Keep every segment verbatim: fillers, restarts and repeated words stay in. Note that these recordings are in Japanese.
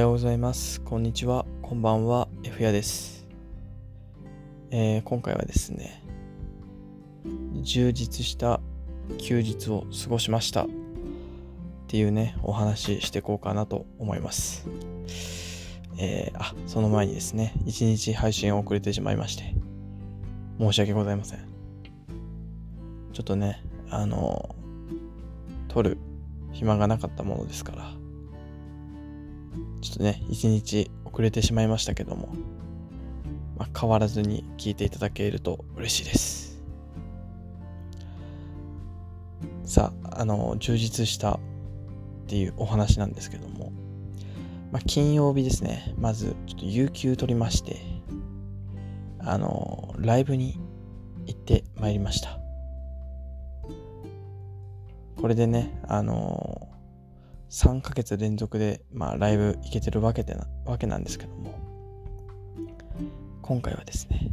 はようございます。こんにちは、こんばんは、Fやです。えー、今回はですね、充実した休日を過ごしましたっていうね、お話ししていこうかなと思います。えー、あ、その前にですね、一日配信を遅れてしまいまして申し訳ございません。ちょっとね、あの撮る暇がなかったものですから、ちょっとね、一日遅れてしまいましたけども、まあ、変わらずに聞いていただけると嬉しいです。さあ、あの充実したっていうお話なんですけども、まあ、金曜日ですね、まずちょっと有給取りまして、あのライブに行ってまいりました。これでね、あのさんかげつ連続で、まあ、ライブ行けてるわけでな、わけなんですけども、今回はですね、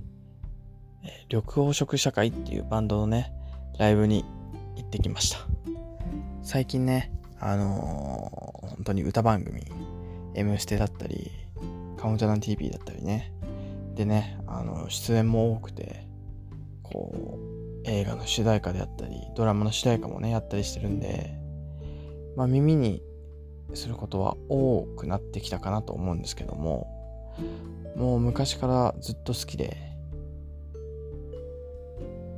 緑黄色社会っていうバンドのね、ライブに行ってきました。最近ね、あのー、本当に歌番組、M ステだったり、カウントダウン ティーブイ だったりね、でね、あの出演も多くて、こう、映画の主題歌であったり、ドラマの主題歌もね、やったりしてるんで、まあ、耳にすることは多くなってきたかなと思うんですけども、もう昔からずっと好きで、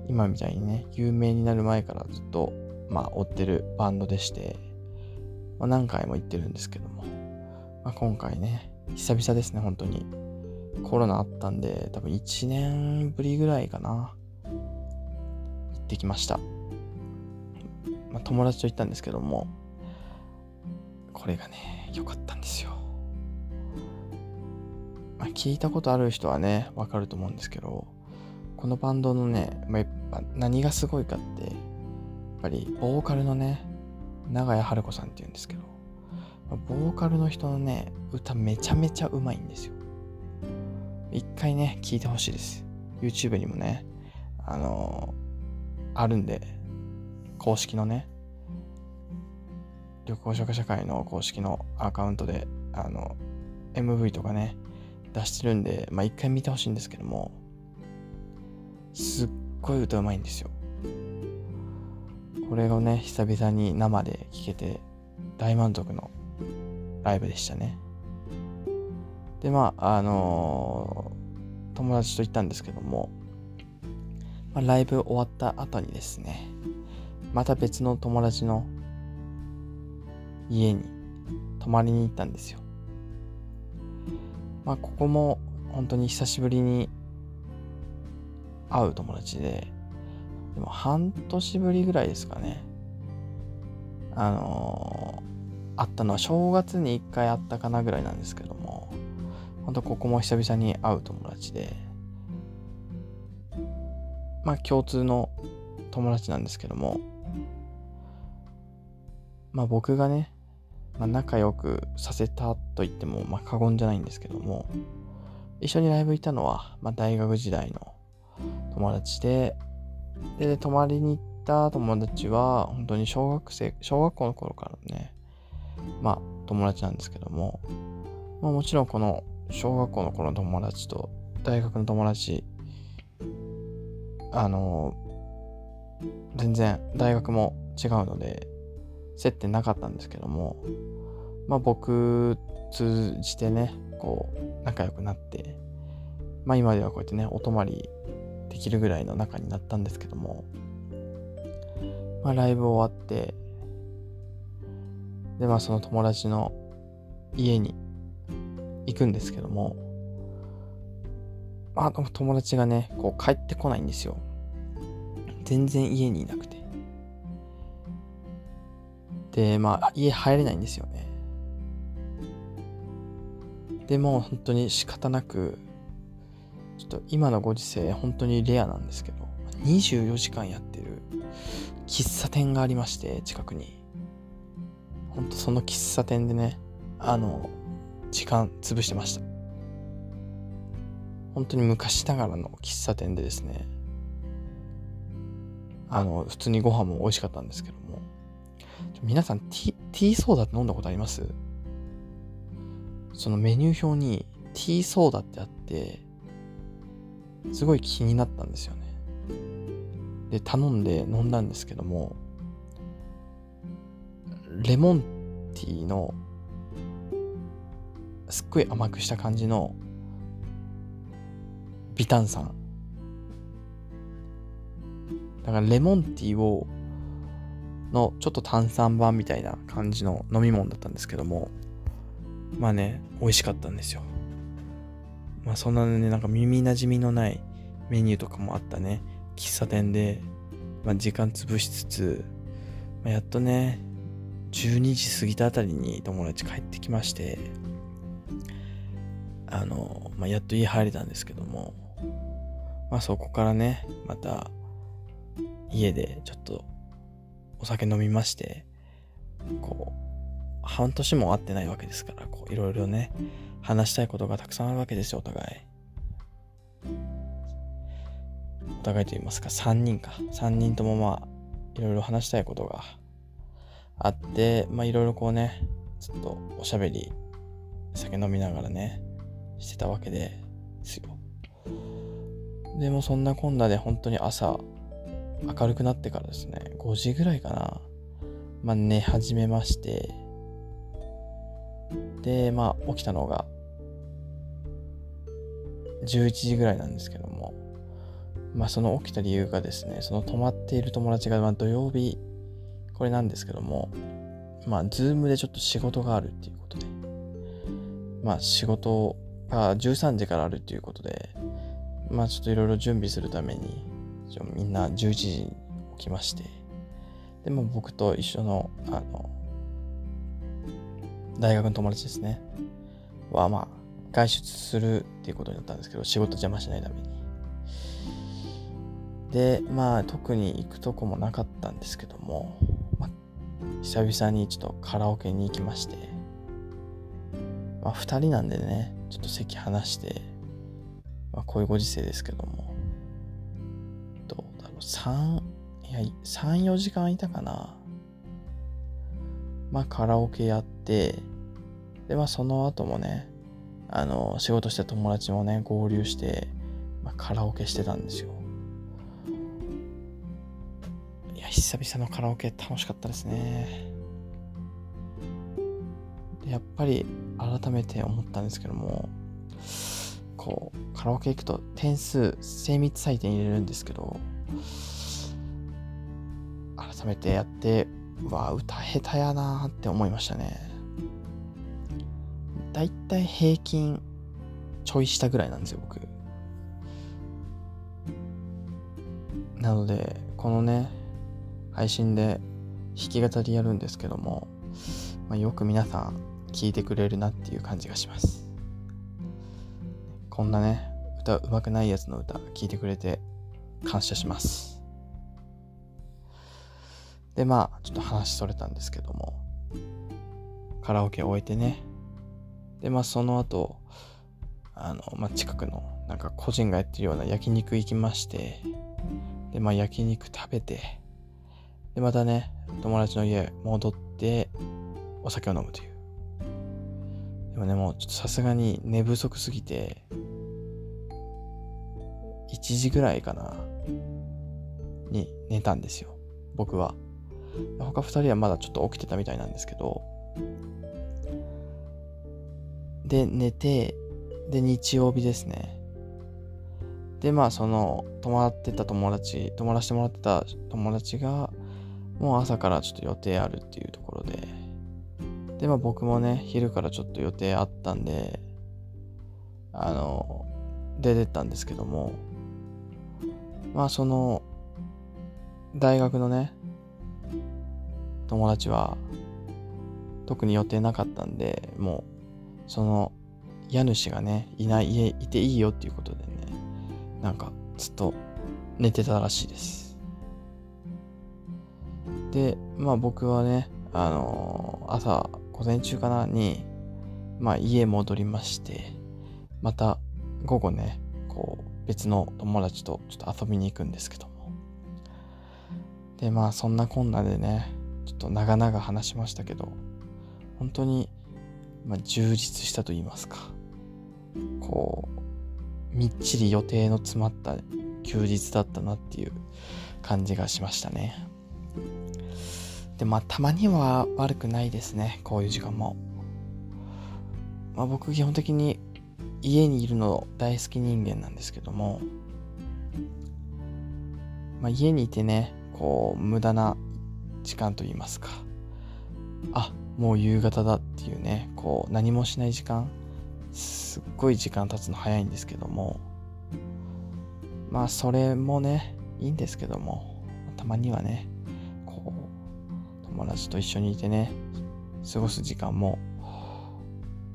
今みたいにね、有名になる前からずっと、まあ、追ってるバンドでして、まあ、何回も行ってるんですけども、まあ、今回ね、久々ですね、本当に。コロナあったんで、多分いちねんぶりぐらいかな、行ってきました。まあ、友達と行ったんですけども、これがね、良かったんですよ。まあ、聞いたことある人はね、わかると思うんですけど、このバンドのね、まあ、やっぱ何がすごいかって、やっぱりボーカルのね、長屋春子さんっていうんですけど、ボーカルの人のね、歌めちゃめちゃうまいんですよ。一回ね、聞いてほしいです。YouTube にもね、あのー、あるんで、公式のね、緑黄色社会の公式のアカウントであの エムブイ とかね出してるんで、まあ一回見てほしいんですけども、すっごい歌うまいんですよ。これをね、久々に生で聴けて大満足のライブでしたね。で、まああのー、友達と行ったんですけども、まあ、ライブ終わった後にですね、また別の友達の家に泊まりに行ったんですよ。まあ、ここも本当に久しぶりに会う友達で、でも半年ぶりぐらいですかね。あのー、会ったのは正月に一回会ったかなぐらいなんですけども、本当ここも久々に会う友達で、まあ共通の友達なんですけども、まあ僕がね、まあ、仲良くさせたと言ってもまあ過言じゃないんですけども、一緒にライブいたのはまあ大学時代の友達で、で泊まりに行った友達は本当に小学生小学校の頃からね、まあ友達なんですけども、まあ、もちろんこの小学校の頃の友達と大学の友達、あの全然大学も違うので接点なかったんですけども、まあ僕通じてね、こう仲良くなって、まあ今ではこうやってね、お泊まりできるぐらいの仲になったんですけども、まあライブ終わって、でまあその友達の家に行くんですけども、まあ友達がね、こう帰ってこないんですよ。全然家にいなくて。で、まあ家入れないんですよね。でも本当に仕方なく、ちょっと今のご時世本当にレアなんですけど、にじゅうよじかんやってる喫茶店がありまして、近くに本当その喫茶店でね、あの時間潰してました。本当に昔ながらの喫茶店でですね、あの普通にご飯も美味しかったんですけども、皆さんティー、ティーソーダって飲んだことあります？そのメニュー表にティーソーダってあって、すごい気になったんですよね。で、頼んで飲んだんですけども、レモンティーのすっごい甘くした感じの微炭酸だから、レモンティーをのちょっと炭酸版みたいな感じの飲み物だったんですけども、まあね、美味しかったんですよ。まあそんなね、なんか耳なじみのないメニューとかもあったね喫茶店で、まあ、時間潰しつつ、まあ、やっとねじゅうにじ過ぎたあたりに友達帰ってきまして、あの、まあ、やっと家入れたんですけども、まあそこからねまた家でちょっとお酒飲みまして、こう半年も会ってないわけですから、こういろいろね話したいことがたくさんあるわけですよ。お互いお互いと言いますか、さんにんかさんにんともまあいろいろ話したいことがあって、まあいろいろこうねちょっとおしゃべり酒飲みながらねしてたわけですよ。でもそんなこんなで本当に朝明るくなってからですね、ごじぐらいかな、まあ寝始めまして、でまあ起きたのがじゅういちじぐらいなんですけども、まあその起きた理由がですね、その泊まっている友達が、まあ土曜日これなんですけども、まあズームでちょっと仕事があるっていうことで、まあ仕事がじゅうさんじからあるっていうことで、まあちょっといろいろ準備するためにみんなじゅういちじに起きまして、でも僕と一緒のあの大学の友達ですねは、まあ外出するっていうことになったんですけど、仕事邪魔しないために、でまあ特に行くとこもなかったんですけども、まあ、久々にちょっとカラオケに行きまして、まあふたりなんでねちょっと席離して、まあ、こういうご時世ですけども、どうだろう、3いやさん、よじかんいたかな。まあカラオケやって、でまあその後もねあの仕事した友達もね合流して、まあ、カラオケしてたんですよ。いや久々のカラオケ楽しかったですね。でやっぱり改めて思ったんですけども、こうカラオケ行くと点数精密採点入れるんですけど、改めてやってわ、歌下手やなって思いましたね。だいたい平均ちょい下ぐらいなんですよ僕。なのでこのね配信で弾き語りやるんですけども、まあ、よく皆さん聞いてくれるなっていう感じがします。こんなね歌うまくないやつの歌聞いてくれて感謝します。でまあちょっと話それたんですけども、カラオケ終えてね、でまあその後あの、まあ、近くのなんか個人がやってるような焼肉行きまして、でまあ焼肉食べて、でまたね友達の家戻ってお酒を飲むという。でもねもうちょっとさすがに寝不足すぎていちじぐらいかなに寝たんですよ僕は。他ふたりはまだちょっと起きてたみたいなんですけど、で寝て、で日曜日ですね。でまあその泊まってた友達泊まらせてもらってた友達がもう朝からちょっと予定あるっていうところで、でまあ僕もね昼からちょっと予定あったんであの出てったんですけども、まあその大学のね友達は特に予定なかったんで、もうその家主がねいない家いていいよっていうことでね、なんかずっと寝てたらしいです。でまあ僕はねあのー、朝午前中かなにまあ家戻りまして、また午後ねこう別の友達とちょっと遊びに行くんですけども、でまあそんなこんなでねちょっと長々話しましたけど、本当にまあ、充実したと言いますか、こうみっちり予定の詰まった休日だったなっていう感じがしましたね。でまあたまには悪くないですね、こういう時間も。まあ、僕基本的に家にいるの大好き人間なんですけども、まあ、家にいてね、こう無駄な時間といいますか、あ、もう夕方だっていうね、こう何もしない時間、すっごい時間経つの早いんですけども、まあそれもねいいんですけども、たまにはねこう友達と一緒にいてね過ごす時間も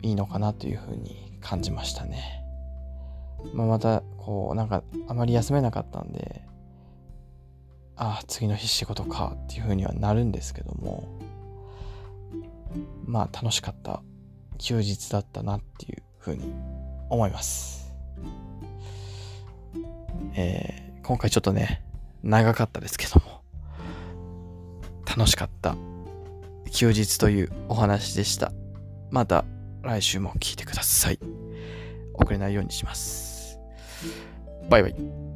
いいのかなというふうに感じましたね。まあ、またこうなんかあまり休めなかったんで、ああ次の日仕事かっていうふうにはなるんですけども、まあ楽しかった休日だったなっていうふうに思います。えー、今回ちょっとね長かったですけども楽しかった休日というお話でした。また来週も聞いてください。遅れないようにします。バイバイ。